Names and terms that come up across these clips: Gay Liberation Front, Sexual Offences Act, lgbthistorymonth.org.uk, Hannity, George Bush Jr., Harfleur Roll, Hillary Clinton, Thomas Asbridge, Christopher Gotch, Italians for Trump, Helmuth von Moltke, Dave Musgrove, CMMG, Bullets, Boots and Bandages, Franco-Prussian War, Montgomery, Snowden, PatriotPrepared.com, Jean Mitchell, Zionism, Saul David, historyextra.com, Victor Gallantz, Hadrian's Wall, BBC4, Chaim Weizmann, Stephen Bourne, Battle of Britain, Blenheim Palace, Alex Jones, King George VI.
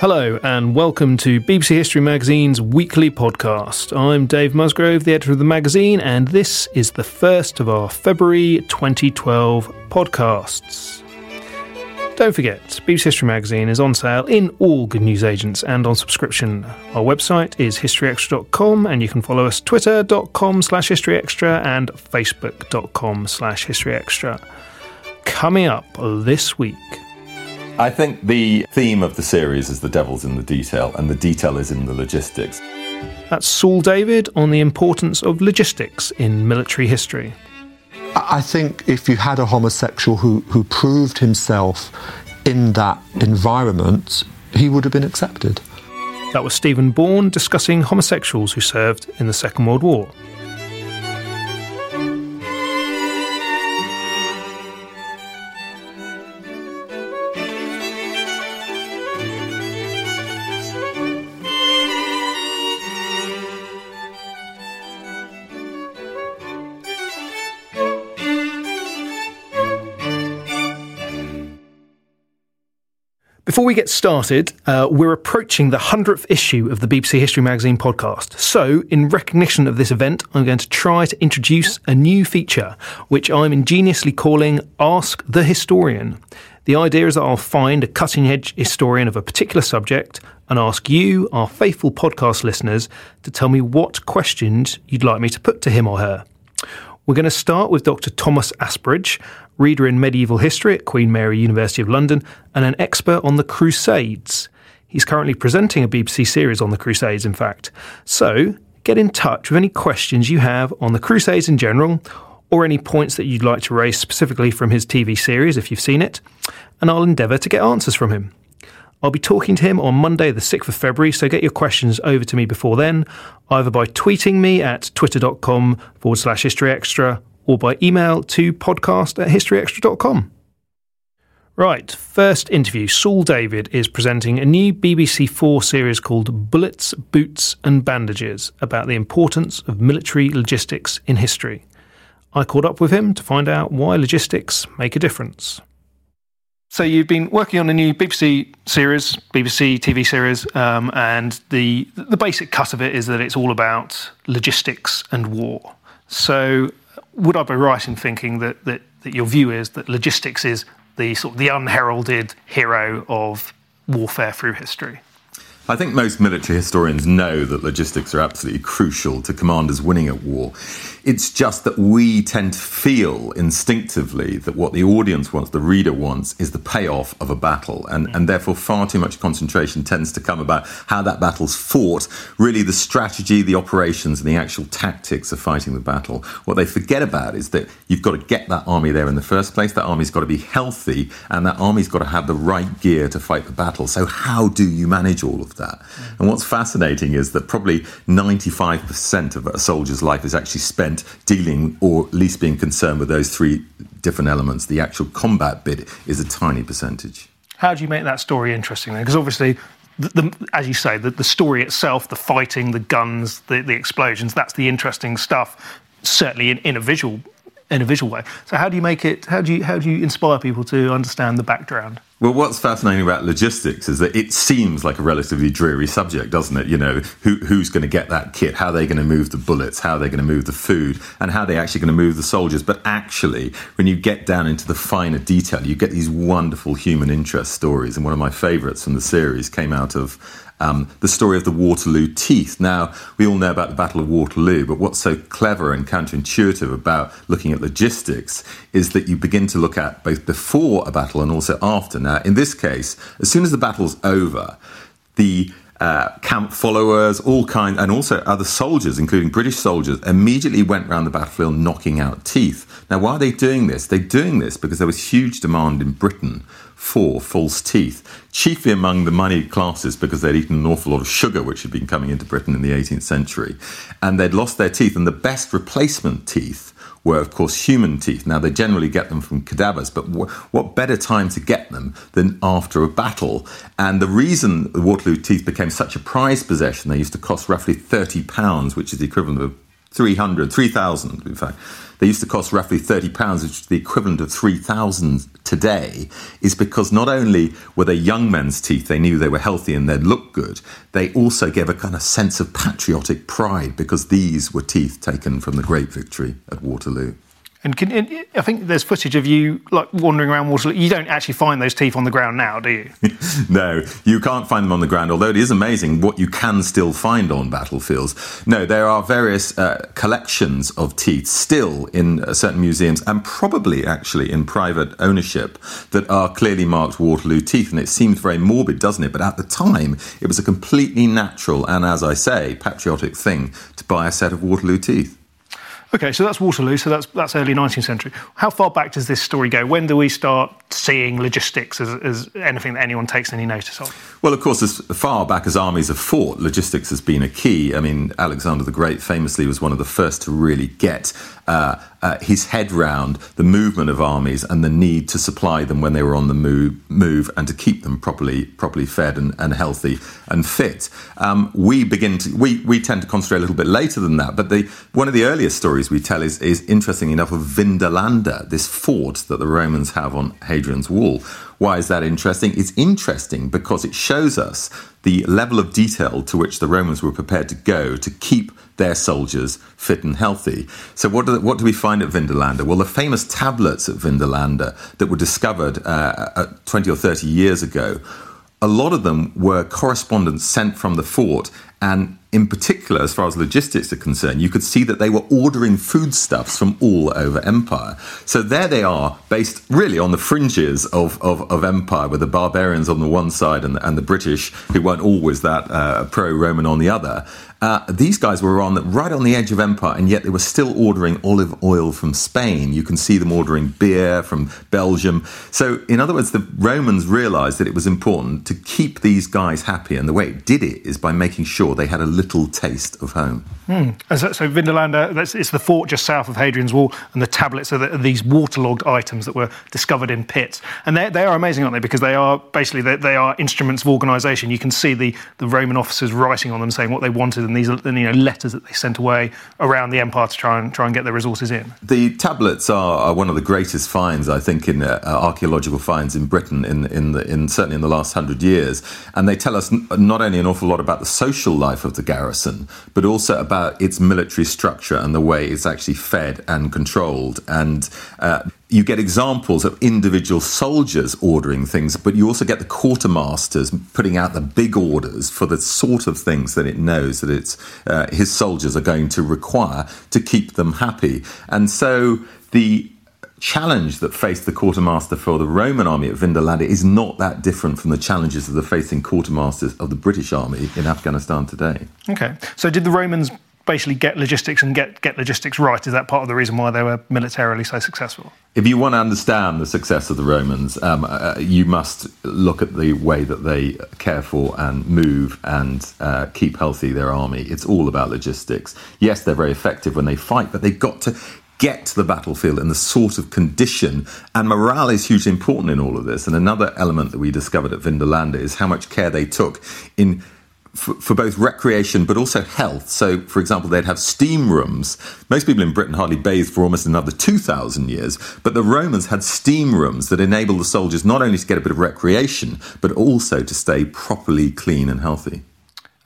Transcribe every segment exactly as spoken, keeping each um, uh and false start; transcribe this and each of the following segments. Hello and welcome to B B C History Magazine's weekly podcast. I'm Dave Musgrove, the editor of the magazine, and this is the first of our February twenty twelve podcasts. Don't forget, B B C History Magazine is on sale in all good news agents and on subscription. Our website is history extra dot com, and you can follow us twitter dot com slash history extra and facebook dot com slash history extra. Coming up this week... I think the theme of the series is the devil's in the detail, and the detail is in the logistics. That's Saul David on the importance of logistics in military history. I think if you had a homosexual who, who proved himself in that environment, he would have been accepted. That was Stephen Bourne discussing homosexuals who served in the Second World War. Before we get started, uh, we're approaching the one hundredth issue of the B B C History Magazine podcast. So, in recognition of this event, I'm going to try to introduce a new feature, which I'm ingeniously calling Ask the Historian. The idea is that I'll find a cutting-edge historian of a particular subject and ask you, our faithful podcast listeners, to tell me what questions you'd like me to put to him or her. We're going to start with Doctor Thomas Asbridge, reader in medieval history at Queen Mary University of London and an expert on the Crusades. He's currently presenting a B B C series on the Crusades, in fact. So get in touch with any questions you have on the Crusades in general, or any points that you'd like to raise specifically from his T V series if you've seen it, and I'll endeavour to get answers from him. I'll be talking to him on Monday the sixth of February, so get your questions over to me before then, either by tweeting me at twitter dot com forward slash history extra or by email to podcast at history extra dot com. Right, first interview. Saul David is presenting a new B B C four series called Bullets, Boots and Bandages about the importance of military logistics in history. I caught up with him to find out why logistics make a difference. So you've been working on a new B B C series, B B C T V series, um, and the the basic cut of it is that it's all about logistics and war. So would I be right in thinking that, that, that your view is that logistics is the sort of the unheralded hero of warfare through history? I think most military historians know that logistics are absolutely crucial to commanders winning at war. It's just that we tend to feel instinctively that what the audience wants, the reader wants, is the payoff of a battle. And, and therefore far too much concentration tends to come about how that battle's fought. Really the strategy, the operations and the actual tactics of fighting the battle. What they forget about is that you've got to get that army there in the first place. That army's got to be healthy, and that army's got to have the right gear to fight the battle. So how do you manage all of that? And what's fascinating is that probably ninety-five percent of a soldier's life is actually spent dealing, or at least being concerned with, those three different elements. The actual combat bit is a tiny percentage. How do you make that story interesting then? Because obviously, the, the, as you say, the, the story itself, the fighting, the guns, the, the explosions, that's the interesting stuff, certainly in, in a visual in a visual way. So how do you make it, how do you, how do you inspire people to understand the background? Well, what's fascinating about logistics is that it seems like a relatively dreary subject, doesn't it? You know, who, who's going to get that kit? How are they going to move the bullets? How are they going to move the food? And how are they actually going to move the soldiers? But actually, when you get down into the finer detail, you get these wonderful human interest stories. And one of my favourites from the series came out of Um, the story of the Waterloo teeth. Now, we all know about the Battle of Waterloo, but what's so clever and counterintuitive about looking at logistics is that you begin to look at both before a battle and also after. Now, in this case, as soon as the battle's over, the Uh, camp followers, all kinds, and also other soldiers, including British soldiers, immediately went round the battlefield knocking out teeth. Now, why are they doing this? They're doing this because there was huge demand in Britain four false teeth, chiefly among the moneyed classes because they'd eaten an awful lot of sugar which had been coming into Britain in the eighteenth century. And they'd lost their teeth, and the best replacement teeth were, of course, human teeth. Now, they generally get them from cadavers, but w- what better time to get them than after a battle? And the reason the Waterloo teeth became such a prized possession, they used to cost roughly thirty pounds, which is the equivalent of three hundred, three thousand, in fact. They used to cost roughly thirty pounds, which is the equivalent of three thousand today, is because not only were they young men's teeth, they knew they were healthy and they'd look good, they also gave a kind of sense of patriotic pride because these were teeth taken from the great victory at Waterloo. And, can, and I think there's footage of you like wandering around Waterloo. You don't actually find those teeth on the ground now, do you? No, you can't find them on the ground, although it is amazing what you can still find on battlefields. No, there are various uh, collections of teeth still in uh, certain museums and probably actually in private ownership that are clearly marked Waterloo teeth. And it seems very morbid, doesn't it? But at the time, it was a completely natural and, as I say, patriotic thing to buy a set of Waterloo teeth. OK, so that's Waterloo, so that's that's early nineteenth century. How far back does this story go? When do we start seeing logistics as, as anything that anyone takes any notice of? Well, of course, as far back as armies have fought, logistics has been a key. I mean, Alexander the Great famously was one of the first to really get uh, uh, his head round the movement of armies and the need to supply them when they were on the move, move and to keep them properly properly fed and, and healthy and fit. Um, we begin to, we, we tend to concentrate a little bit later than that, but the one of the earliest stories we tell is, is interesting enough of Vindolanda, this fort that the Romans have on Hadrian's Wall. Why is that interesting? It's interesting because it shows us the level of detail to which the Romans were prepared to go to keep their soldiers fit and healthy. So what do, what do we find at Vindolanda? Well, the famous tablets at Vindolanda that were discovered uh, twenty or thirty years ago, a lot of them were correspondence sent from the fort. And in particular, as far as logistics are concerned, you could see that they were ordering foodstuffs from all over empire. So there they are, based really on the fringes of, of, of empire, with the barbarians on the one side and the, and the British, who weren't always that uh, pro-Roman, on the other. Uh, these guys were on the, right on the edge of empire, and yet they were still ordering olive oil from Spain. You can see them ordering beer from Belgium. So, in other words, the Romans realised that it was important to keep these guys happy, and the way it did it is by making sure they had a little taste of home. Mm. So, so Vindolanda, that's, it's the fort just south of Hadrian's Wall, and the tablets are, the, are these waterlogged items that were discovered in pits. And they, they are amazing, aren't they? Because they are basically, they, they are instruments of organisation. You can see the, the Roman officers writing on them, saying what they wanted, and these are, you know, letters that they sent away around the empire to try and try and get their resources in. The tablets are, are one of the greatest finds, I think, in uh, archaeological finds in Britain, in in, the, in certainly in the last hundred years. And they tell us n- not only an awful lot about the social life of the garrison, but also about its military structure and the way it's actually fed and controlled. And uh, you get examples of individual soldiers ordering things, but you also get the quartermasters putting out the big orders for the sort of things that it knows that it's uh, his soldiers are going to require to keep them happy. And so the challenge that faced the quartermaster for the Roman army at Vindolanda is not that different from the challenges that are facing quartermasters of the British army in Afghanistan today. OK. So did the Romans basically get logistics and get, get logistics right? Is that part of the reason why they were militarily so successful? If you want to understand the success of the Romans, um, uh, you must look at the way that they care for and move and uh, keep healthy their army. It's all about logistics. Yes, they're very effective when they fight, but they've got to get to the battlefield in the sort of condition, and morale is hugely important in all of this. And another element that we discovered at Vindolanda is how much care they took in For, for both recreation but also health. So, for example, they'd have steam rooms. Most people in Britain hardly bathed for almost another two thousand years, but the Romans had steam rooms that enabled the soldiers not only to get a bit of recreation but also to stay properly clean and healthy.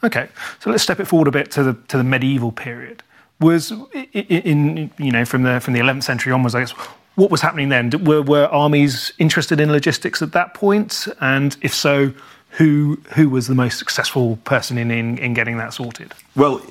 OK, so let's step it forward a bit to the to the medieval period. Was, in, you know, from the from the eleventh century onwards, I guess, what was happening then? Were, were armies interested in logistics at that point? And if so, Who who was the most successful person in, in, in getting that sorted? Well,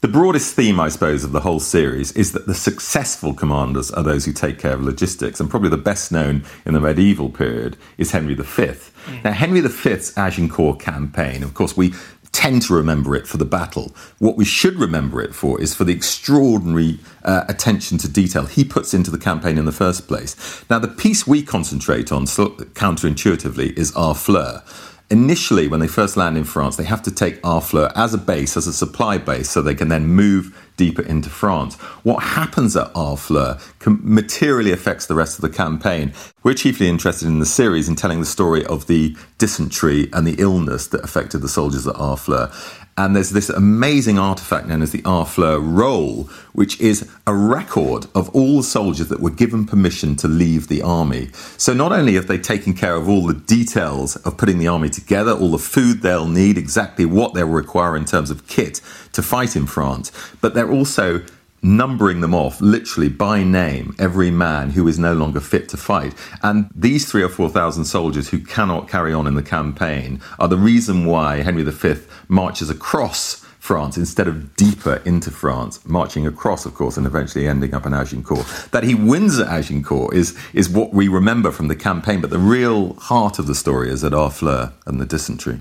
the broadest theme, I suppose, of the whole series is that the successful commanders are those who take care of logistics. And probably the best known in the medieval period is Henry the Fifth. Mm. Now, Henry the Fifth's Agincourt campaign, of course, we tend to remember it for the battle. What we should remember it for is for the extraordinary uh, attention to detail he puts into the campaign in the first place. Now, the piece we concentrate on, counterintuitively, is Harfleur. Initially, when they first land in France, they have to take Harfleur as a base, as a supply base, so they can then move deeper into France. What happens at Harfleur materially affects the rest of the campaign. We're chiefly interested in the series in telling the story of the dysentery and the illness that affected the soldiers at Harfleur. And there's this amazing artifact known as the Harfleur Roll, which is a record of all the soldiers that were given permission to leave the army. So not only have they taken care of all the details of putting the army together, all the food they'll need, exactly what they'll require in terms of kit to fight in France, but they're also numbering them off literally by name, every man who is no longer fit to fight. And these three or four thousand soldiers who cannot carry on in the campaign are the reason why Henry the Fifth marches across France instead of deeper into France, marching across, of course, and eventually ending up in Agincourt. That he wins at Agincourt is, is what we remember from the campaign, but the real heart of the story is at Harfleur and the dysentery.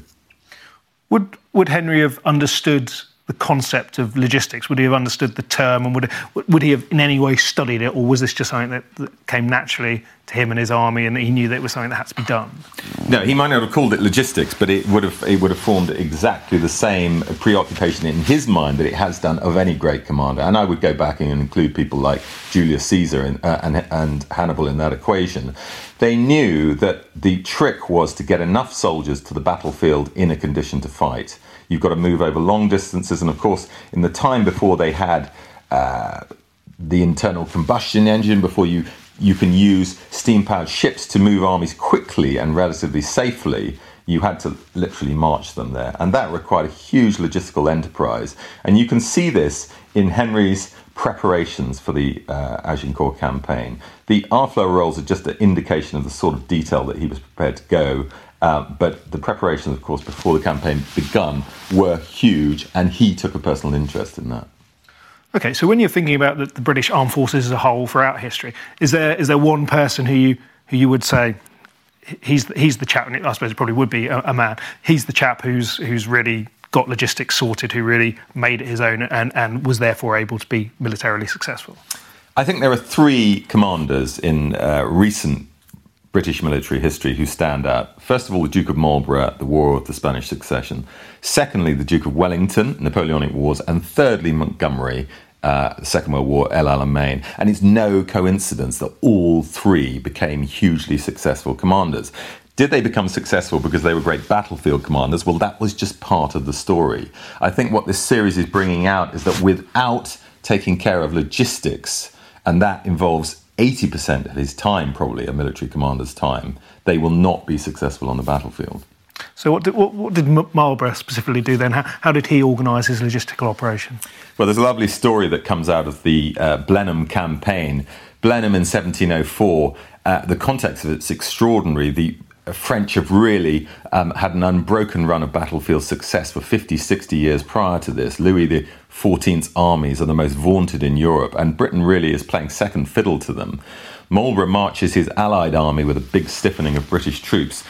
Would, would Henry have understood the concept of logistics? Would he have understood the term, and would would he have in any way studied it, or was this just something that, that came naturally to him and his army, and he knew that it was something that had to be done? No, he might not have called it logistics, but it would have it would have formed exactly the same preoccupation in his mind that it has done of any great commander. And I would go back and include people like Julius Caesar and uh, and, and Hannibal in that equation. They knew that the trick was to get enough soldiers to the battlefield in a condition to fight. You've got to move over long distances. And of course, in the time before they had uh, the internal combustion engine, before you, you can use steam-powered ships to move armies quickly and relatively safely, you had to literally march them there. And that required a huge logistical enterprise. And you can see this in Henry's preparations for the uh, Agincourt campaign. The Harfleur rolls are just an indication of the sort of detail that he was prepared to go. Uh, but the preparations, of course, before the campaign begun were huge, and he took a personal interest in that. OK, so when you're thinking about the, the British armed forces as a whole throughout history, is there is there one person who you who you would say, he's, he's the chap, and I suppose it probably would be a, a man, he's the chap who's who's really got logistics sorted, who really made it his own and, and was therefore able to be militarily successful? I think there are three commanders in uh, recent British military history who stand out. First of all, the Duke of Marlborough, the War of the Spanish Succession. Secondly, the Duke of Wellington, Napoleonic Wars. And thirdly, Montgomery, uh, Second World War, El Alamein. And it's no coincidence that all three became hugely successful commanders. Did they become successful because they were great battlefield commanders? Well, that was just part of the story. I think what this series is bringing out is that without taking care of logistics, and that involves eighty percent of his time, probably, a military commander's time, they will not be successful on the battlefield. So what did, what, what did Marlborough specifically do then? How, how did he organise his logistical operation? Well, there's a lovely story that comes out of the uh, Blenheim campaign. Blenheim in seventeen oh four, uh, the context of it's extraordinary. The French have really um, had an unbroken run of battlefield success for fifty, sixty years prior to this. Louis the Fourteenth's armies are the most vaunted in Europe, and Britain really is playing second fiddle to them. Marlborough marches his allied army with a big stiffening of British troops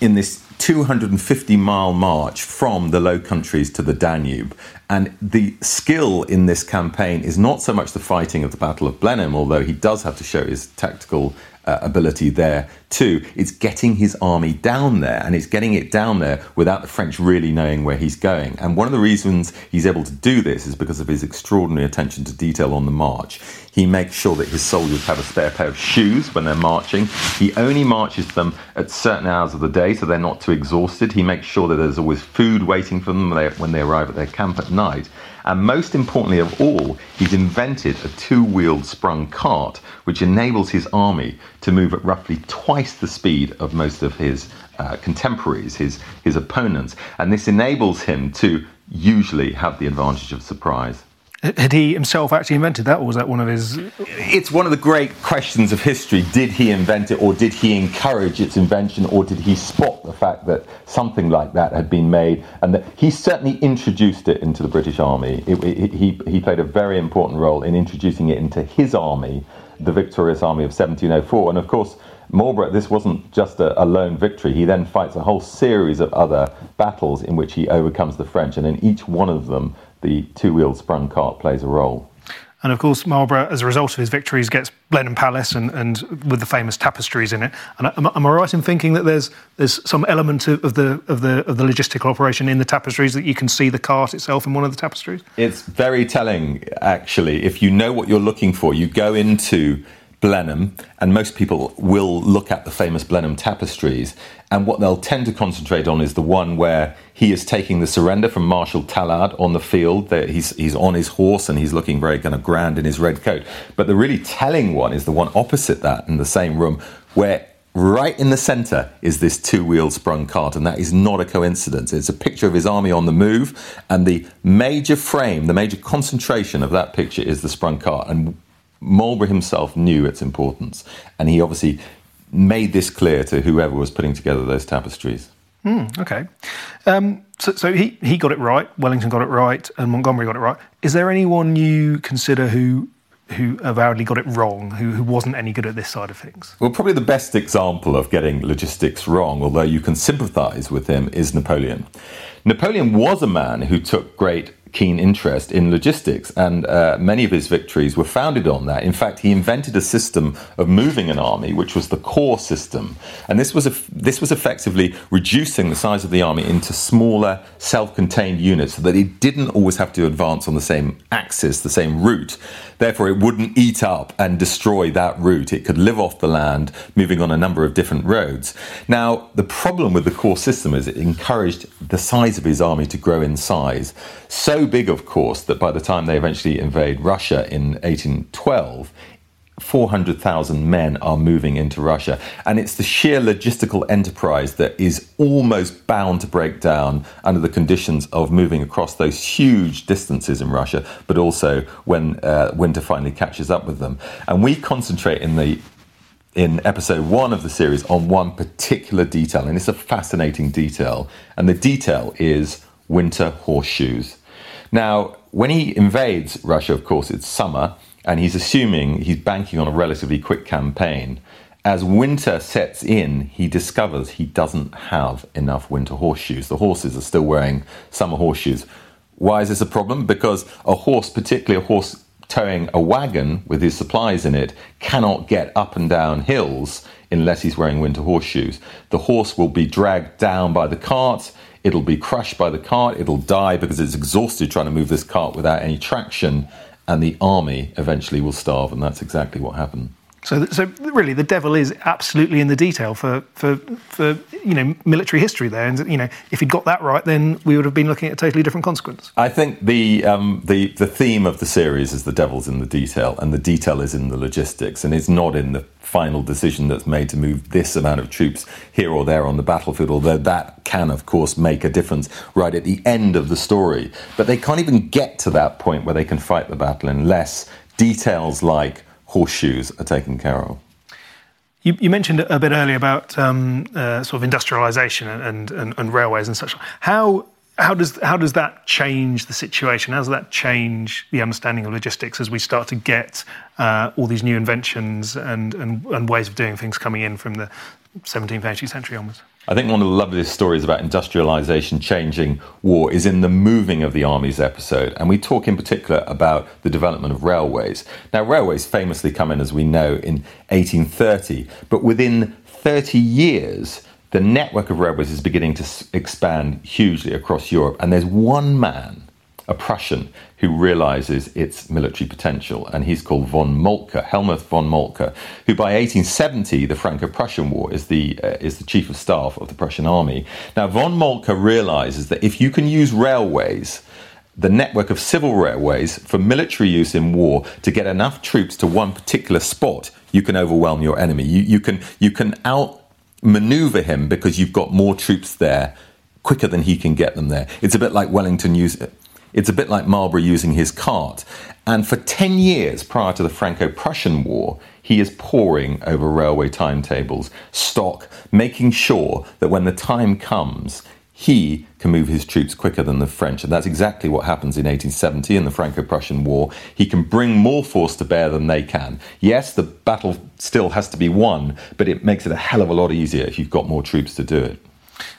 in this two hundred fifty mile march from the Low Countries to the Danube. And the skill in this campaign is not so much the fighting of the Battle of Blenheim, although he does have to show his tactical Uh, ability there too. It's getting his army down there, and it's getting it down there without the French really knowing where he's going. And one of the reasons he's able to do this is because of his extraordinary attention to detail on the march. He makes sure that his soldiers have a spare pair of shoes when they're marching. He only marches them at certain hours of the day so they're not too exhausted. He makes sure that there's always food waiting for them when they arrive at their camp at night. And most importantly of all, he's invented a two-wheeled sprung cart, which enables his army to move at roughly twice the speed of most of his uh, contemporaries, his, his opponents. And this enables him to usually have the advantage of surprise. Had he himself actually invented that, or was that one of his... It's one of the great questions of history. Did he invent it, or did he encourage its invention, or did he spot the fact that something like that had been made? And that he certainly introduced it into the British Army. It, it, he, he played a very important role in introducing it into his army, the victorious army of seventeen oh four. And of course, Marlborough, this wasn't just a, a lone victory. He then fights a whole series of other battles in which he overcomes the French, and in each one of them, the two-wheeled sprung cart plays a role. And of course, Marlborough, as a result of his victories, gets Blenheim Palace, and, and with the famous tapestries in it. And am, am I right in thinking that there's there's some element of the of the of the logistical operation in the tapestries, that you can see the cart itself in one of the tapestries? It's very telling, actually. If you know what you're looking for, you go into Blenheim, and most people will look at the famous Blenheim tapestries, and what they'll tend to concentrate on is the one where he is taking the surrender from Marshal Tallard on the field. He's, he's on his horse, and he's looking very kind of grand in his red coat. But the really telling one is the one opposite that, in the same room, where right in the centre is this two-wheeled sprung cart, and that is not a coincidence. It's a picture of his army on the move, and the major frame, the major concentration of that picture is the sprung cart, and Marlborough himself knew its importance, and he obviously made this clear to whoever was putting together those tapestries. Mm, okay. Um, so so he, he got it right, Wellington got it right, and Montgomery got it right. Is there anyone you consider who who avowedly got it wrong, who, who wasn't any good at this side of things? Well, probably the best example of getting logistics wrong, although you can sympathise with him, is Napoleon. Napoleon was a man who took great keen interest in logistics, and uh, many of his victories were founded on that. In fact, he invented a system of moving an army, which was the corps system, and this was a, this was effectively reducing the size of the army into smaller, self-contained units, so that it didn't always have to advance on the same axis, the same route. Therefore, it wouldn't eat up and destroy that route. It could live off the land, moving on a number of different roads. Now, the problem with the corps system is it encouraged the size of his army to grow in size. So big, of course, that by the time they eventually invade Russia in eighteen twelve, four hundred thousand men are moving into Russia. And it's the sheer logistical enterprise that is almost bound to break down under the conditions of moving across those huge distances in Russia, but also when uh, winter finally catches up with them. And we concentrate in the in episode one of the series on one particular detail, and it's a fascinating detail. And the detail is winter horseshoes. Now, when he invades Russia, of course, it's summer, and he's assuming he's banking on a relatively quick campaign. As winter sets in, he discovers he doesn't have enough winter horseshoes. The horses are still wearing summer horseshoes. Why is this a problem? Because a horse, particularly a horse towing a wagon with his supplies in it, cannot get up and down hills unless he's wearing winter horseshoes. The horse will be dragged down by the cart. It'll be crushed by the cart, it'll die because it's exhausted trying to move this cart without any traction, and the army eventually will starve, and that's exactly what happened. So, so really, the devil is absolutely in the detail for, for, for you know, military history there. And, you know, if he'd got that right, then we would have been looking at a totally different consequence. I think the, um, the, the theme of the series is the devil's in the detail, and the detail is in the logistics, and it's not in the final decision that's made to move this amount of troops here or there on the battlefield, although that can, of course, make a difference right at the end of the story. But they can't even get to that point where they can fight the battle unless details like horseshoes are taken care of. You, you mentioned a bit earlier about um, uh, sort of industrialisation and, and, and railways and such. How how does how does that change the situation? How does that change the understanding of logistics as we start to get uh, all these new inventions and, and and ways of doing things coming in from the seventeenth, eighteenth century onwards? I think one of the loveliest stories about industrialisation changing war is in the Moving of the Armies episode, and we talk in particular about the development of railways. Now, railways famously come in, as we know, in eighteen thirty, but within thirty years, the network of railways is beginning to s- expand hugely across Europe, and there's one man, a Prussian, who realises its military potential, and he's called von Moltke, Helmuth von Moltke, who by eighteen seventy, the Franco-Prussian War, is the uh, is the chief of staff of the Prussian army. Now, von Moltke realises that if you can use railways, the network of civil railways, for military use in war, to get enough troops to one particular spot, you can overwhelm your enemy. You you can you can outmaneuver him because you've got more troops there quicker than he can get them there. It's a bit like Wellington used it. It's a bit like Marlborough using his cart. And for ten years prior to the Franco-Prussian War, he is poring over railway timetables, stock, making sure that when the time comes, he can move his troops quicker than the French. And that's exactly what happens in eighteen seventy in the Franco-Prussian War. He can bring more force to bear than they can. Yes, the battle still has to be won, but it makes it a hell of a lot easier if you've got more troops to do it.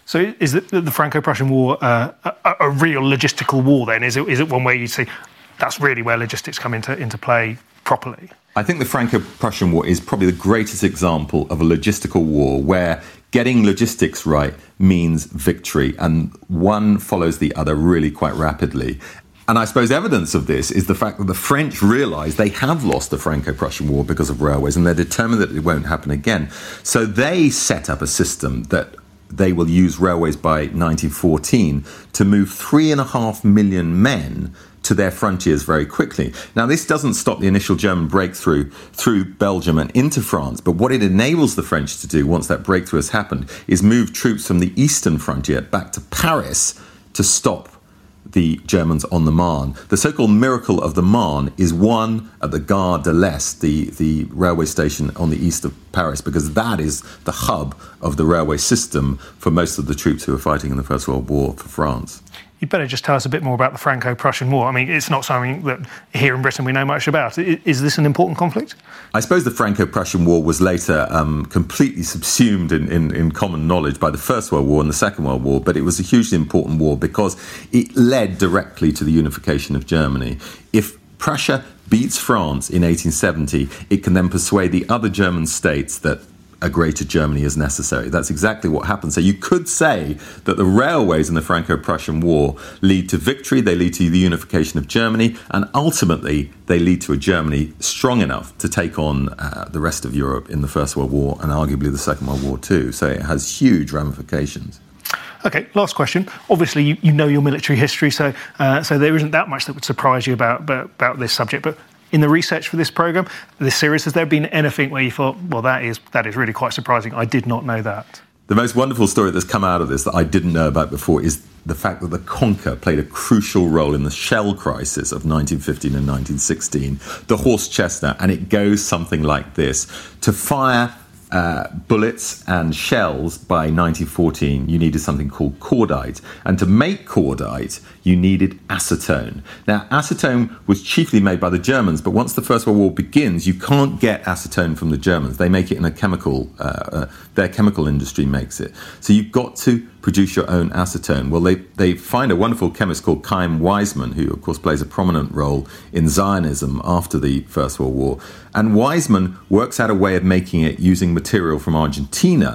So is the, the Franco-Prussian War uh, a, a real logistical war then? Is it is it one where you see that's really where logistics come into, into play properly? I think the Franco-Prussian War is probably the greatest example of a logistical war where getting logistics right means victory, and one follows the other really quite rapidly. And I suppose evidence of this is the fact that the French realise they have lost the Franco-Prussian War because of railways, and they're determined that it won't happen again. So they set up a system that they will use railways by nineteen fourteen to move three and a half million men to their frontiers very quickly. Now, this doesn't stop the initial German breakthrough through Belgium and into France, but what it enables the French to do once that breakthrough has happened is move troops from the eastern frontier back to Paris to stop the Germans on the Marne. The so-called miracle of the Marne is won at the Gare de l'Est, the, the railway station on the east of Paris, because that is the hub of the railway system for most of the troops who were fighting in the First World War for France. You'd better just tell us a bit more about the Franco-Prussian War. I mean, it's not something that here in Britain we know much about. Is this an important conflict? I suppose the Franco-Prussian War was later um, completely subsumed in, in, in common knowledge by the First World War and the Second World War, but it was a hugely important war because it led directly to the unification of Germany. If Prussia beats France in eighteen seventy, it can then persuade the other German states that a greater Germany is necessary. That's exactly what happened. So you could say that the railways in the Franco-Prussian War lead to victory, they lead to the unification of Germany, and ultimately they lead to a Germany strong enough to take on uh, the rest of Europe in the First World War and arguably the Second World War too. So it has huge ramifications. Okay, last question. Obviously, you, you know your military history, so uh, so there isn't that much that would surprise you about about, about this subject, but in the research for this programme, this series, has there been anything where you thought, well, that is that is really quite surprising, I did not know that? The most wonderful story that's come out of this that I didn't know about before is the fact that the Conquer played a crucial role in the Shell Crisis of nineteen fifteen and nineteen sixteen, the horse chestnut, and it goes something like this. To fire Uh, bullets and shells by nineteen fourteen, you needed something called cordite. And to make cordite, you needed acetone. Now, acetone was chiefly made by the Germans, but once the First World War begins, you can't get acetone from the Germans. They make it in a chemical, uh, uh, their chemical industry makes it. So you've got to produce your own acetone. Well, they, they find a wonderful chemist called Chaim Weizmann, who, of course, plays a prominent role in Zionism after the First World War. And Weizmann works out a way of making it using material from Argentina.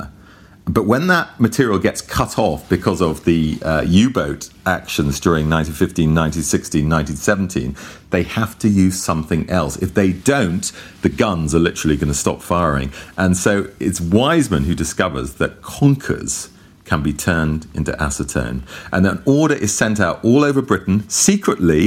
But when that material gets cut off because of the uh, U-boat actions during nineteen fifteen, nineteen sixteen, nineteen seventeen, they have to use something else. If they don't, the guns are literally going to stop firing. And so it's Weizmann who discovers that conkers can be turned into acetone. And an order is sent out all over Britain, secretly,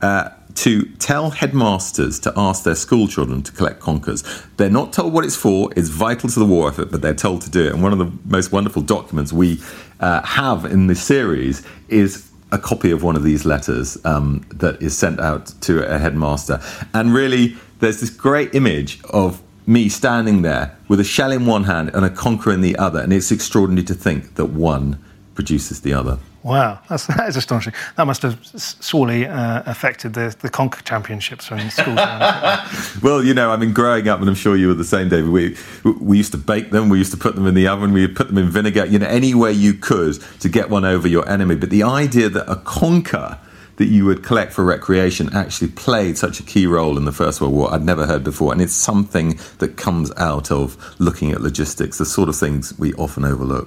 uh, to tell headmasters to ask their schoolchildren to collect conkers. They're not told what it's for, it's vital to the war effort, but they're told to do it. And one of the most wonderful documents we uh, have in this series is a copy of one of these letters um, that is sent out to a headmaster. And really, there's this great image of me standing there with a shell in one hand and a conker in the other, and it's extraordinary to think that one produces the other. Wow, that's, that is astonishing. That must have sorely uh, affected the, the Conquer Championships in schools. Well, you know, I mean, growing up, and I'm sure you were the same, David, we we used to bake them, we used to put them in the oven, we put them in vinegar, you know, any way you could to get one over your enemy. But the idea that a conker that you would collect for recreation actually played such a key role in the First World War, I'd never heard before. And it's something that comes out of looking at logistics, the sort of things we often overlook.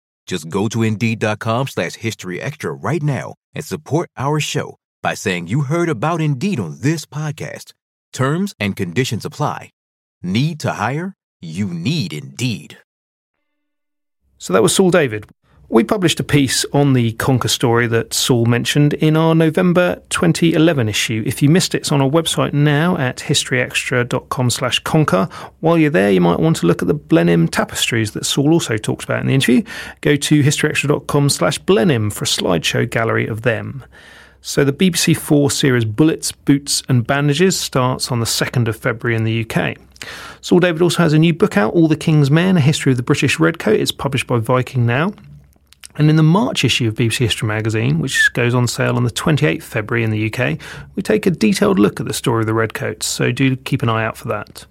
Just go to Indeed.com slash History Extra right now and support our show by saying you heard about Indeed on this podcast. Terms and conditions apply. Need to hire? You need Indeed. So that was Saul David. We published a piece on the Conquer story that Saul mentioned in our November twenty eleven issue. If you missed it, it's on our website now at history extra dot com slash conquer. While you're there, you might want to look at the Blenheim tapestries that Saul also talked about in the interview. Go to history extra dot com slash Blenheim for a slideshow gallery of them. So the B B C four series Bullets, Boots and Bandages starts on the second of February in the U K. Saul David also has a new book out, All the King's Men, A History of the British Redcoat. It's published by Viking now. And in the March issue of B B C History Magazine, which goes on sale on the twenty-eighth of February in the U K, we take a detailed look at the story of the Redcoats, so do keep an eye out for that.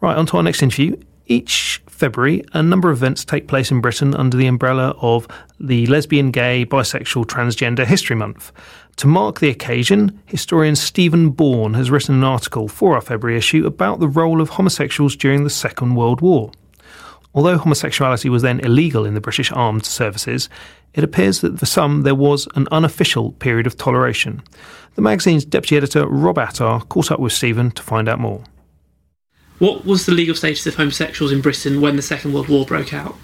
Right, on to our next interview. Each February, a number of events take place in Britain under the umbrella of the Lesbian, Gay, Bisexual, Transgender History Month. To mark the occasion, historian Stephen Bourne has written an article for our February issue about the role of homosexuals during the Second World War. Although homosexuality was then illegal in the British armed services, it appears that for some there was an unofficial period of toleration. The magazine's deputy editor, Rob Attar, caught up with Stephen to find out more. What was the legal status of homosexuals in Britain when the Second World War broke out?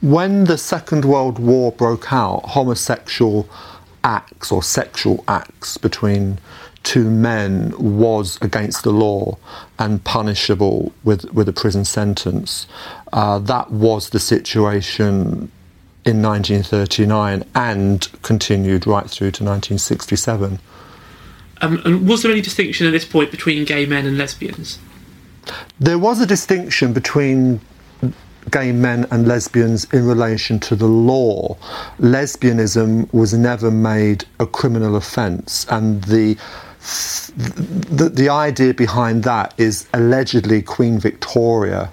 When the Second World War broke out, homosexual acts or sexual acts between two men was against the law and punishable with, with a prison sentence. Uh, that was the situation in nineteen thirty-nine and continued right through to nineteen sixty-seven. Um, and was there any distinction at this point between gay men and lesbians? There was a distinction between gay men and lesbians in relation to the law. Lesbianism was never made a criminal offence, and the The, the idea behind that is allegedly Queen Victoria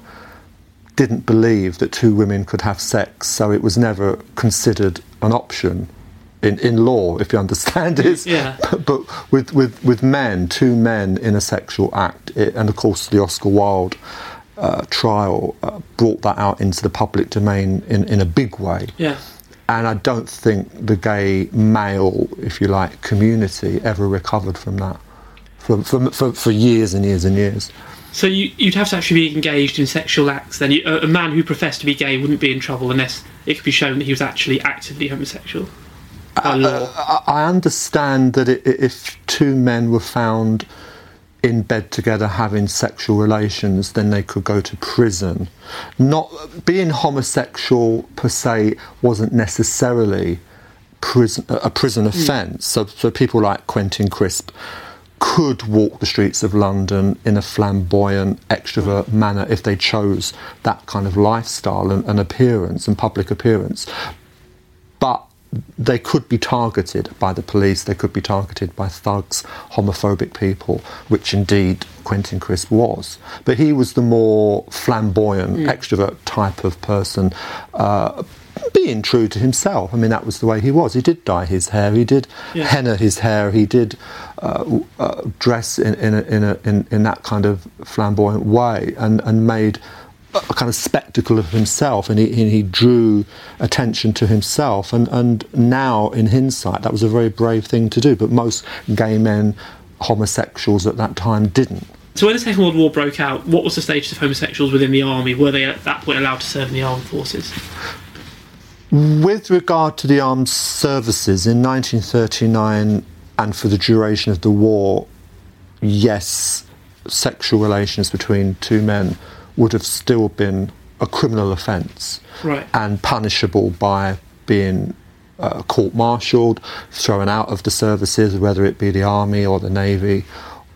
didn't believe that two women could have sex, so it was never considered an option in, in law, if you understand it. Yeah. But, but with, with, with men, two men in a sexual act, it, and of course the Oscar Wilde uh, trial uh, brought that out into the public domain in, in a big way. Yeah. And I don't think the gay male, if you like, community ever recovered from that for for, for, for years and years and years. So you, you'd have to actually be engaged in sexual acts then. You, a man who professed to be gay wouldn't be in trouble unless it could be shown that he was actually actively homosexual. By law. I, I, I understand that it, if two men were found in bed together having sexual relations, then they could go to prison. Not being homosexual per se wasn't necessarily prison, a prison offence. Mm. So, so people like Quentin Crisp could walk the streets of London in a flamboyant, extrovert manner if they chose that kind of lifestyle and, and appearance and public appearance. But they could be targeted by the police, they could be targeted by thugs, homophobic people, which indeed Quentin Crisp was. But he was the more flamboyant, mm. extrovert type of person, uh, being true to himself. I mean, that was the way he was. He did dye his hair, he did yeah. henna his hair, he did uh, uh, dress in, in, a, in, a, in, in that kind of flamboyant way and, and made a kind of spectacle of himself, and he, and he drew attention to himself, and, and now in hindsight that was a very brave thing to do, but most gay men, homosexuals at that time, didn't. So when the Second World War broke out, what was the status of homosexuals within the army? Were they at that point allowed to serve in the armed forces? With regard to the armed services, in nineteen thirty-nine and for the duration of the war, yes, sexual relations between two men would have still been a criminal offence, right, and punishable by being uh, court-martialled, thrown out of the services, whether it be the army or the navy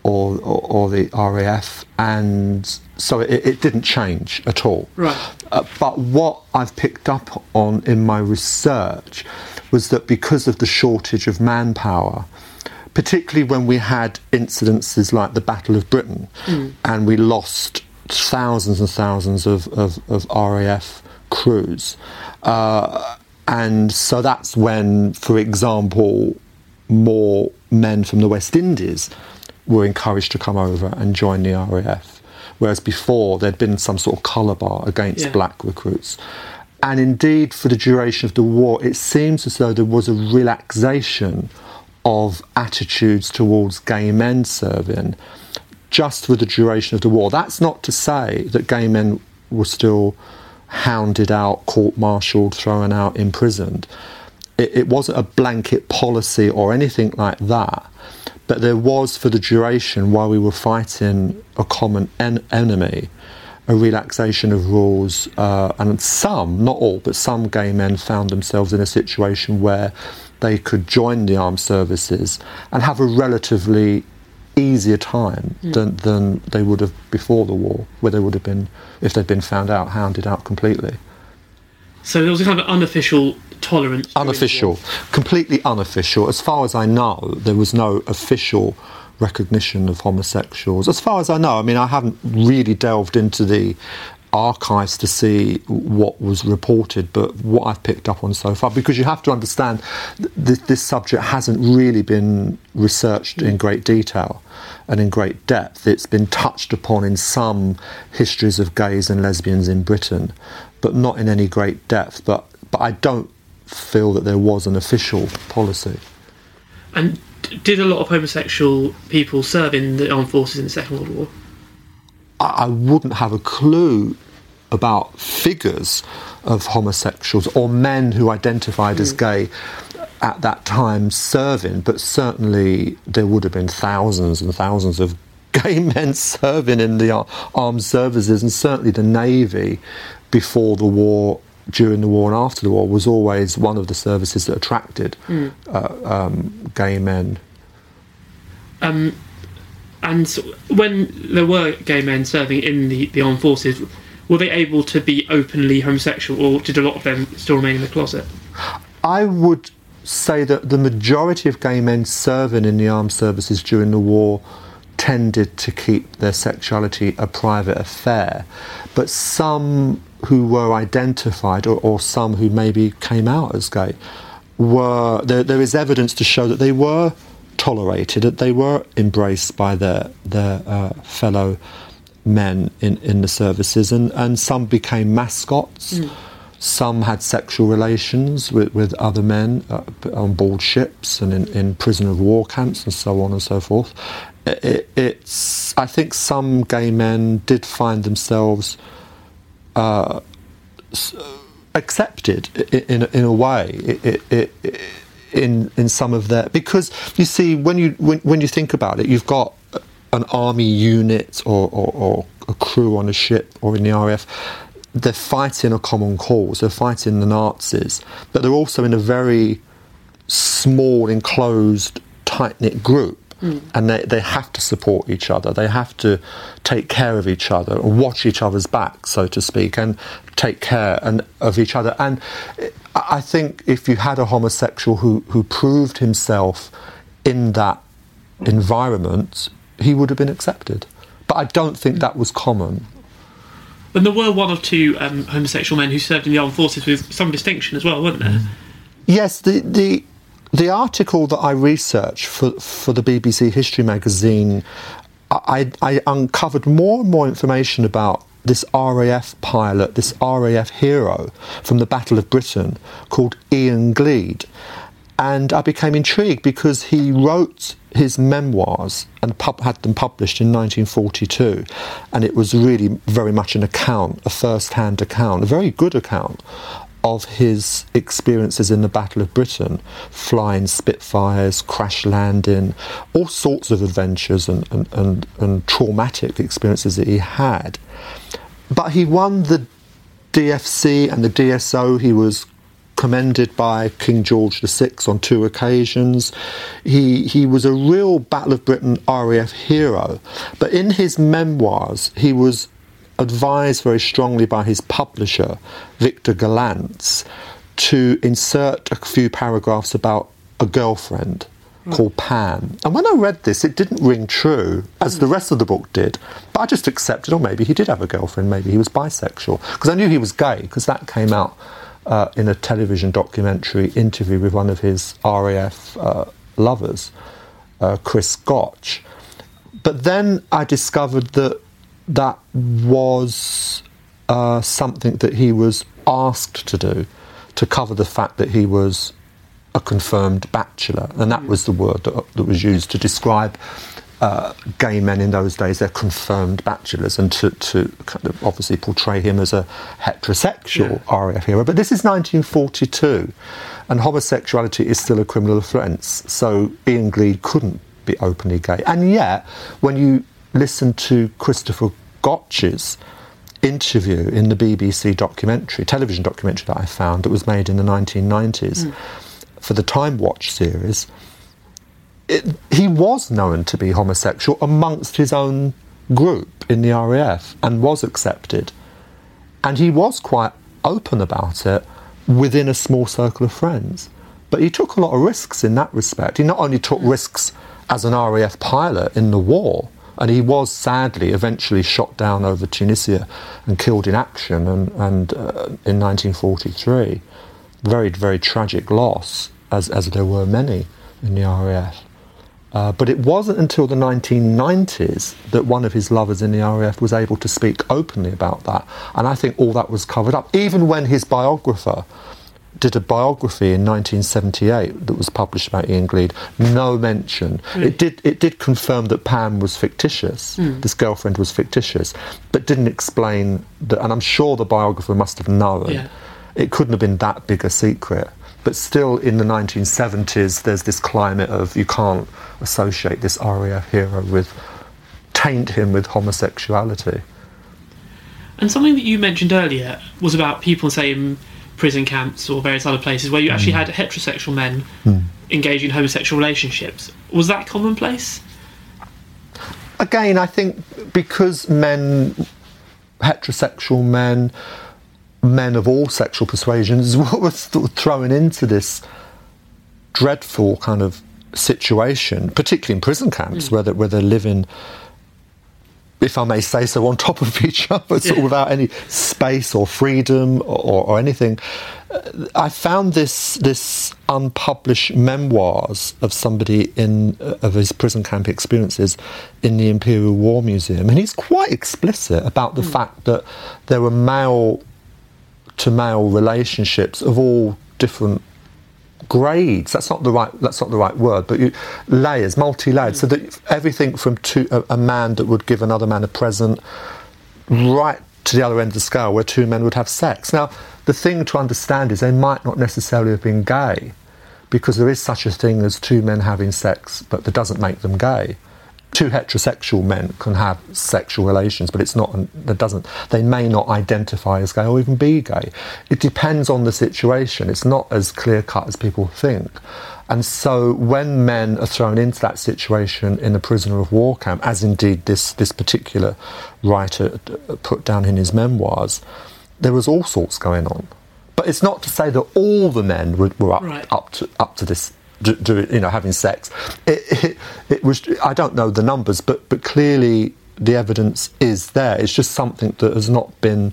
or or, or the R A F, and so it, it didn't change at all. Right. Uh, but what I've picked up on in my research was that because of the shortage of manpower, particularly when we had incidences like the Battle of Britain, mm. and we lost thousands and thousands of, of, of R A F crews. Uh, and so that's when, for example, more men from the West Indies were encouraged to come over and join the R A F, whereas before there'd been some sort of colour bar against yeah. black recruits. And indeed, for the duration of the war, it seems as though there was a relaxation of attitudes towards gay men serving just with the duration of the war. That's not to say that gay men were still hounded out, court-martialed, thrown out, imprisoned. It, it wasn't a blanket policy or anything like that, but there was, for the duration, while we were fighting a common en- enemy, a relaxation of rules, uh, and some, not all, but some gay men found themselves in a situation where they could join the armed services and have a relatively easier time mm. than, than they would have before the war, where they would have been, if they'd been found out, hounded out completely. So there was a kind of unofficial tolerance? Unofficial, completely unofficial. As far as I know, there was no official recognition of homosexuals. As far as I know, I mean, I haven't really delved into the archives to see what was reported, but what I've picked up on so far, because you have to understand th- th- this subject hasn't really been researched in great detail and in great depth. It's been touched upon in some histories of gays and lesbians in Britain, but not in any great depth. But, but I don't feel that there was an official policy. And did a lot of homosexual people serve in the armed forces in the Second World War? I wouldn't have a clue about figures of homosexuals or men who identified mm. as gay at that time serving, but certainly there would have been thousands and thousands of gay men serving in the armed services, and certainly the Navy before the war, during the war and after the war, was always one of the services that attracted mm. uh, um, gay men. Um, and so when there were gay men serving in the, the armed forces, were they able to be openly homosexual, or did a lot of them still remain in the closet? I would say that the majority of gay men serving in the armed services during the war tended to keep their sexuality a private affair, but some who were identified, or, or some who maybe came out as gay, were there, there is evidence to show that they were tolerated, that they were embraced by their their uh, fellow men in, in the services, and, and some became mascots. Mm. Some had sexual relations with, with other men uh, on board ships and in, in prisoner of war camps and so on and so forth. It, it's I think some gay men did find themselves uh, accepted in, in, in a way it, it, it, it, in in some of their, because you see when you when, when you think about it, you've got an army unit or, or, or a crew on a ship or in the R A F. They're fighting a common cause. They're fighting the Nazis, but they're also in a very small, enclosed, tight-knit group. Mm. And they, they have to support each other. They have to take care of each other, and watch each other's back, so to speak, and take care and of each other. And I think if you had a homosexual who, who proved himself in that environment, he would have been accepted. But I don't think that was common. And there were one or two um, homosexual men who served in the armed forces with some distinction as well, weren't there? Yes, the... the The article that I researched for, for the B B C History magazine, I, I uncovered more and more information about this R A F pilot, this R A F hero from the Battle of Britain called Ian Gleed. And I became intrigued because he wrote his memoirs and pub- had them published in nineteen forty-two. And it was really very much an account, a first-hand account, a very good account of his experiences in the Battle of Britain, flying Spitfires, crash landing, all sorts of adventures and, and, and, and traumatic experiences that he had. But he won the D F C and the D S O. He was commended by King George the Sixth on two occasions. He he was a real Battle of Britain R A F hero. But in his memoirs, he was advised very strongly by his publisher, Victor Gallantz, to insert a few paragraphs about a girlfriend mm. called Pam. And when I read this, it didn't ring true, as mm. the rest of the book did, but I just accepted, or maybe he did have a girlfriend, maybe he was bisexual, because I knew he was gay, because that came out uh, in a television documentary interview with one of his R A F uh, lovers, uh, Chris Gotch. But then I discovered that that was uh, something that he was asked to do to cover the fact that he was a confirmed bachelor, and that was the word that, that was used to describe uh, gay men in those days. They're confirmed bachelors, and to, to kind of obviously portray him as a heterosexual yeah. R A F hero. But this is nineteen forty-two, and homosexuality is still a criminal offence, so Ian Gleed couldn't be openly gay. And yet, when you listen to Christopher Gotch's interview in the B B C documentary, television documentary that I found, that was made in the nineteen nineties mm. for the Time Watch series, it, he was known to be homosexual amongst his own group in the R A F and was accepted. And he was quite open about it within a small circle of friends. But he took a lot of risks in that respect. He not only took risks as an R A F pilot in the war, and he was sadly eventually shot down over Tunisia and killed in action, and, and uh, in nineteen forty-three. Very, very tragic loss, as, as there were many in the R A F. Uh, but it wasn't until the nineteen nineties that one of his lovers in the R A F was able to speak openly about that. And I think all that was covered up. Even when his biographer did a biography in nineteen seventy-eight that was published about Ian Gleed, no mention. Really? It did it did confirm that Pam was fictitious, mm. this girlfriend was fictitious, but didn't explain that, and I'm sure the biographer must have known. Yeah. It couldn't have been that big a secret. But still, in the nineteen seventies, there's this climate of you can't associate this R A F hero with, taint him with homosexuality. And something that you mentioned earlier was about people saying prison camps or various other places where you actually mm. had heterosexual men mm. engaging in homosexual relationships. Was that commonplace? Again, I think because men, heterosexual men, men of all sexual persuasions were thrown into this dreadful kind of situation, particularly in prison camps mm. where, they, where they're living, if I may say so, on top of each other, sort yeah. of without any space or freedom or, or, or anything. I found this this unpublished memoirs of somebody in of his prison camp experiences in the Imperial War Museum, and he's quite explicit about the mm. fact that there were male to male relationships of all different grades. That's not the right. That's not the right word. But you, layers, multi-layered. Mm. So that everything from two, a, a man that would give another man a present, right to the other end of the scale, where two men would have sex. Now, the thing to understand is they might not necessarily have been gay, because there is such a thing as two men having sex, but that doesn't make them gay. Two heterosexual men can have sexual relations, but it's not, that doesn't, they may not identify as gay or even be gay. It depends on the situation. It's not as clear-cut as people think. And so when men are thrown into that situation in a prisoner of war camp, as indeed this, this particular writer put down in his memoirs, there was all sorts going on. But it's not to say that all the men were, were up, right. up to up to this Do, do you know, having sex. It, it, it was. I don't know the numbers, but but clearly the evidence is there. It's just something that has not been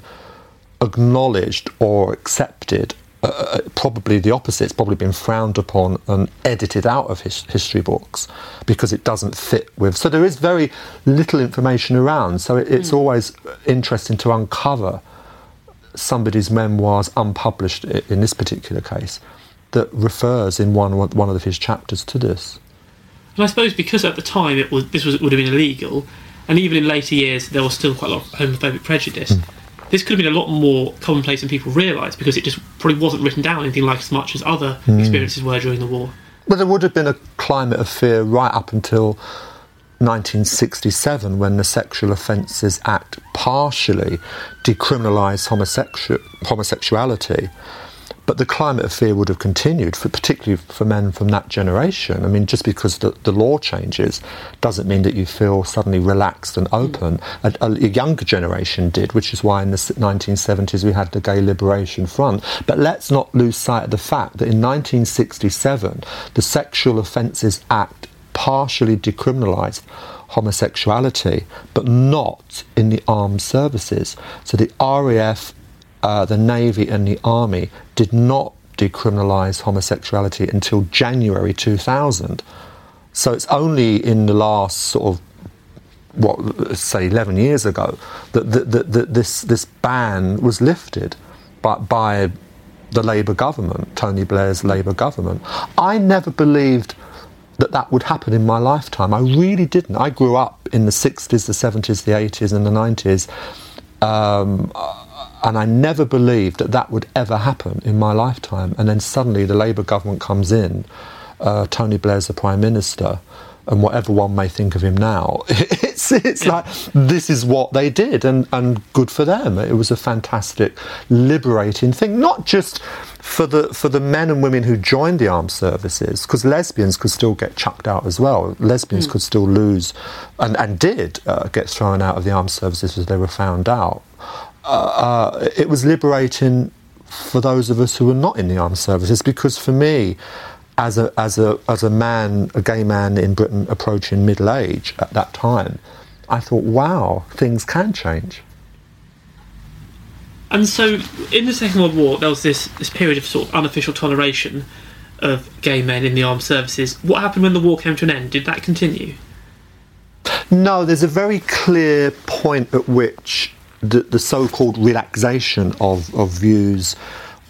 acknowledged or accepted. Uh, probably the opposite. It's probably been frowned upon and edited out of his, history books because it doesn't fit with. So there is very little information around. So it, it's mm. always interesting to uncover somebody's memoirs unpublished in this particular case, that refers in one one of his chapters to this. And I suppose because at the time it was this was would have been illegal, and even in later years there was still quite a lot of homophobic prejudice, mm. this could have been a lot more commonplace than people realised, because it just probably wasn't written down anything like as much as other mm. experiences were during the war. Well, there would have been a climate of fear right up until nineteen sixty-seven, when the Sexual Offences Act partially decriminalised homosexu- homosexuality. But the climate of fear would have continued, for, particularly for men from that generation. I mean, just because the, the law changes doesn't mean that you feel suddenly relaxed and open. Mm. A, a younger generation did, which is why in the nineteen seventies we had the Gay Liberation Front. But let's not lose sight of the fact that in nineteen sixty-seven, the Sexual Offences Act partially decriminalised homosexuality, but not in the armed services. So the R A F, Uh, the Navy and the Army did not decriminalise homosexuality until January two thousand. So it's only in the last sort of, what, say eleven years ago that, that, that, that this this ban was lifted by, by the Labour government, Tony Blair's Labour government. I never believed that that would happen in my lifetime. I really didn't. I grew up in the sixties, the seventies, the eighties and the nineties, um, and I never believed that that would ever happen in my lifetime. And then suddenly the Labour government comes in, uh, Tony Blair's the Prime Minister, and whatever one may think of him now, it's it's like, this is what they did, and, and good for them. It was a fantastic, liberating thing, not just for the for the men and women who joined the armed services, because lesbians could still get chucked out as well. Lesbians mm. could still lose, and, and did uh, get thrown out of the armed services as they were found out. Uh, uh, it was liberating for those of us who were not in the armed services, because for me, As a as a as a man, a gay man in Britain approaching middle age at that time, I thought, wow, things can change. And so, in the Second World War, there was this, this period of sort of unofficial toleration of gay men in the armed services. What happened when the war came to an end? Did that continue? No, there's a very clear point at which the, the so-called relaxation of, of views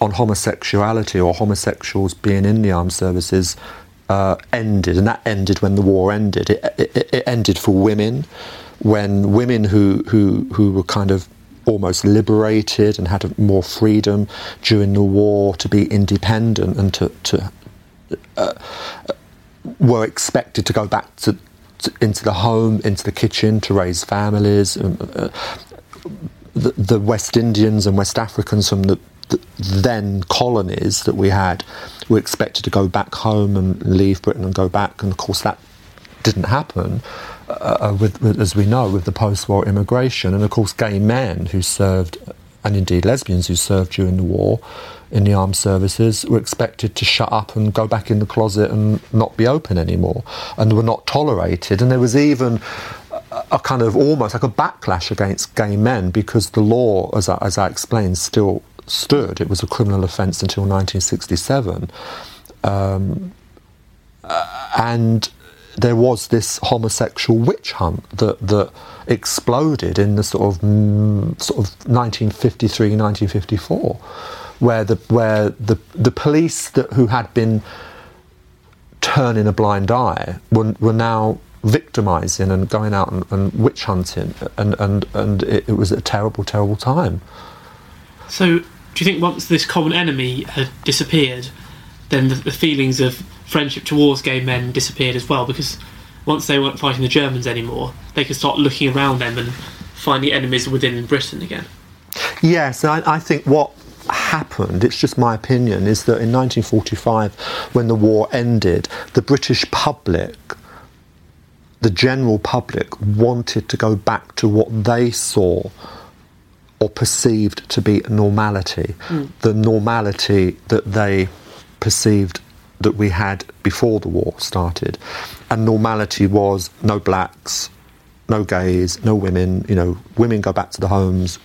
on homosexuality or homosexuals being in the armed services uh, ended, and that ended when the war ended. It, it, it ended for women, when women who, who, who were kind of almost liberated and had more freedom during the war to be independent and to, to uh, were expected to go back to, to into the home, into the kitchen to raise families. And, uh, the, the West Indians and West Africans from the The then colonies that we had were expected to go back home and leave Britain and go back, and of course that didn't happen, uh, with, with, as we know, with the post-war immigration. And of course gay men who served, and indeed lesbians who served during the war in the armed services, were expected to shut up and go back in the closet and not be open anymore, and were not tolerated. And there was even a kind of almost like a backlash against gay men, because the law, as I, as I explained, still stood. It was a criminal offence until nineteen sixty-seven, um, and there was this homosexual witch hunt that that exploded in the sort of mm, sort of nineteen fifty-three, nineteen fifty-four, where the where the the police that who had been turning a blind eye were were now victimising and going out and, and witch hunting, and and and it, it was a terrible, terrible time. So, do you think once this common enemy had disappeared, then the, the feelings of friendship towards gay men disappeared as well? Because once they weren't fighting the Germans anymore, they could start looking around them and finding enemies within Britain again. Yes, I, I think what happened, it's just my opinion, is that in nineteen forty-five, when the war ended, the British public, the general public, wanted to go back to what they saw or perceived to be normality, mm. the normality that they perceived that we had before the war started. And normality was no blacks, no gays, no women. You know, women go back to the homes,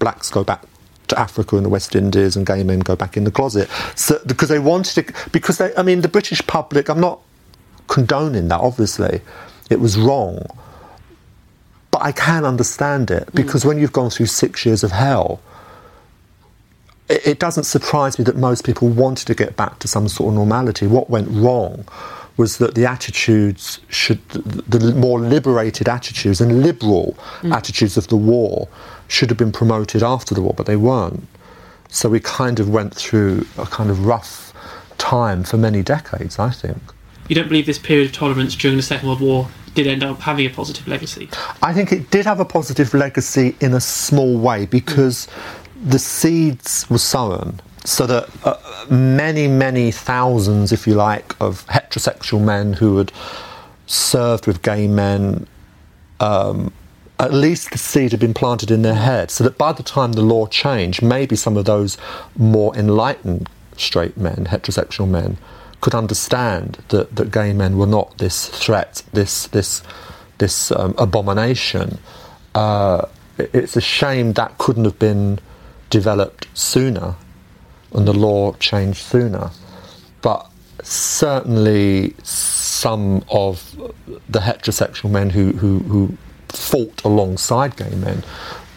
blacks go back to Africa and the West Indies, and gay men go back in the closet. So, because they wanted to, because they, I mean, the British public, I'm not condoning that, obviously, it was wrong. But I can understand it, because mm. when you've gone through six years of hell, it, it doesn't surprise me that most people wanted to get back to some sort of normality. What went wrong was that the attitudes should, the more liberated attitudes and liberal mm. attitudes of the war should have been promoted after the war, but they weren't. So we kind of went through a kind of rough time for many decades, I think. You don't believe this period of tolerance during the Second World War did end up having a positive legacy? I think it did have a positive legacy in a small way, because mm. the seeds were sown, so that uh, many, many thousands, if you like, of heterosexual men who had served with gay men, um, at least the seed had been planted in their head, so that by the time the law changed, maybe some of those more enlightened straight men, heterosexual men, could understand that, that gay men were not this threat, this this this um, abomination. Uh, it's a shame that couldn't have been developed sooner, and the law changed sooner. But certainly, some of the heterosexual men who who, who fought alongside gay men,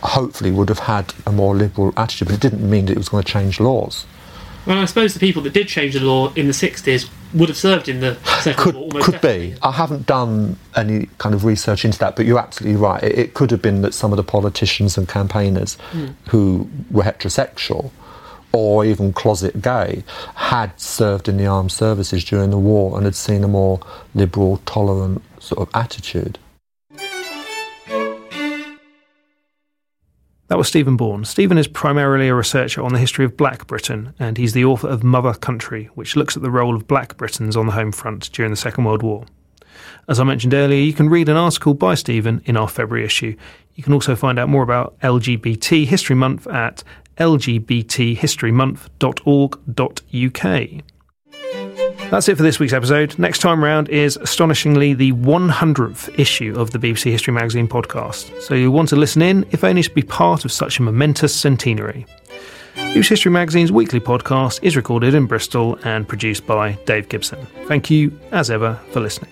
hopefully, would have had a more liberal attitude. But it didn't mean that it was going to change laws. Well, I suppose the people that did change the law in the sixties would have served in the Second could, War almost Could definitely. be. I haven't done any kind of research into that, but you're absolutely right. It, it could have been that some of the politicians and campaigners mm. who were heterosexual or even closet gay had served in the armed services during the war and had seen a more liberal, tolerant sort of attitude. That was Stephen Bourne. Stephen is primarily a researcher on the history of Black Britain, and he's the author of Mother Country, which looks at the role of Black Britons on the home front during the Second World War. As I mentioned earlier, you can read an article by Stephen in our February issue. You can also find out more about L G B T History Month at l g b t history month dot org dot u k. That's it for this week's episode. Next time round is, astonishingly, the one hundredth issue of the B B C History Magazine podcast, so you'll want to listen in, if only to be part of such a momentous centenary. B B C History Magazine's weekly podcast is recorded in Bristol and produced by Dave Gibson. Thank you, as ever, for listening.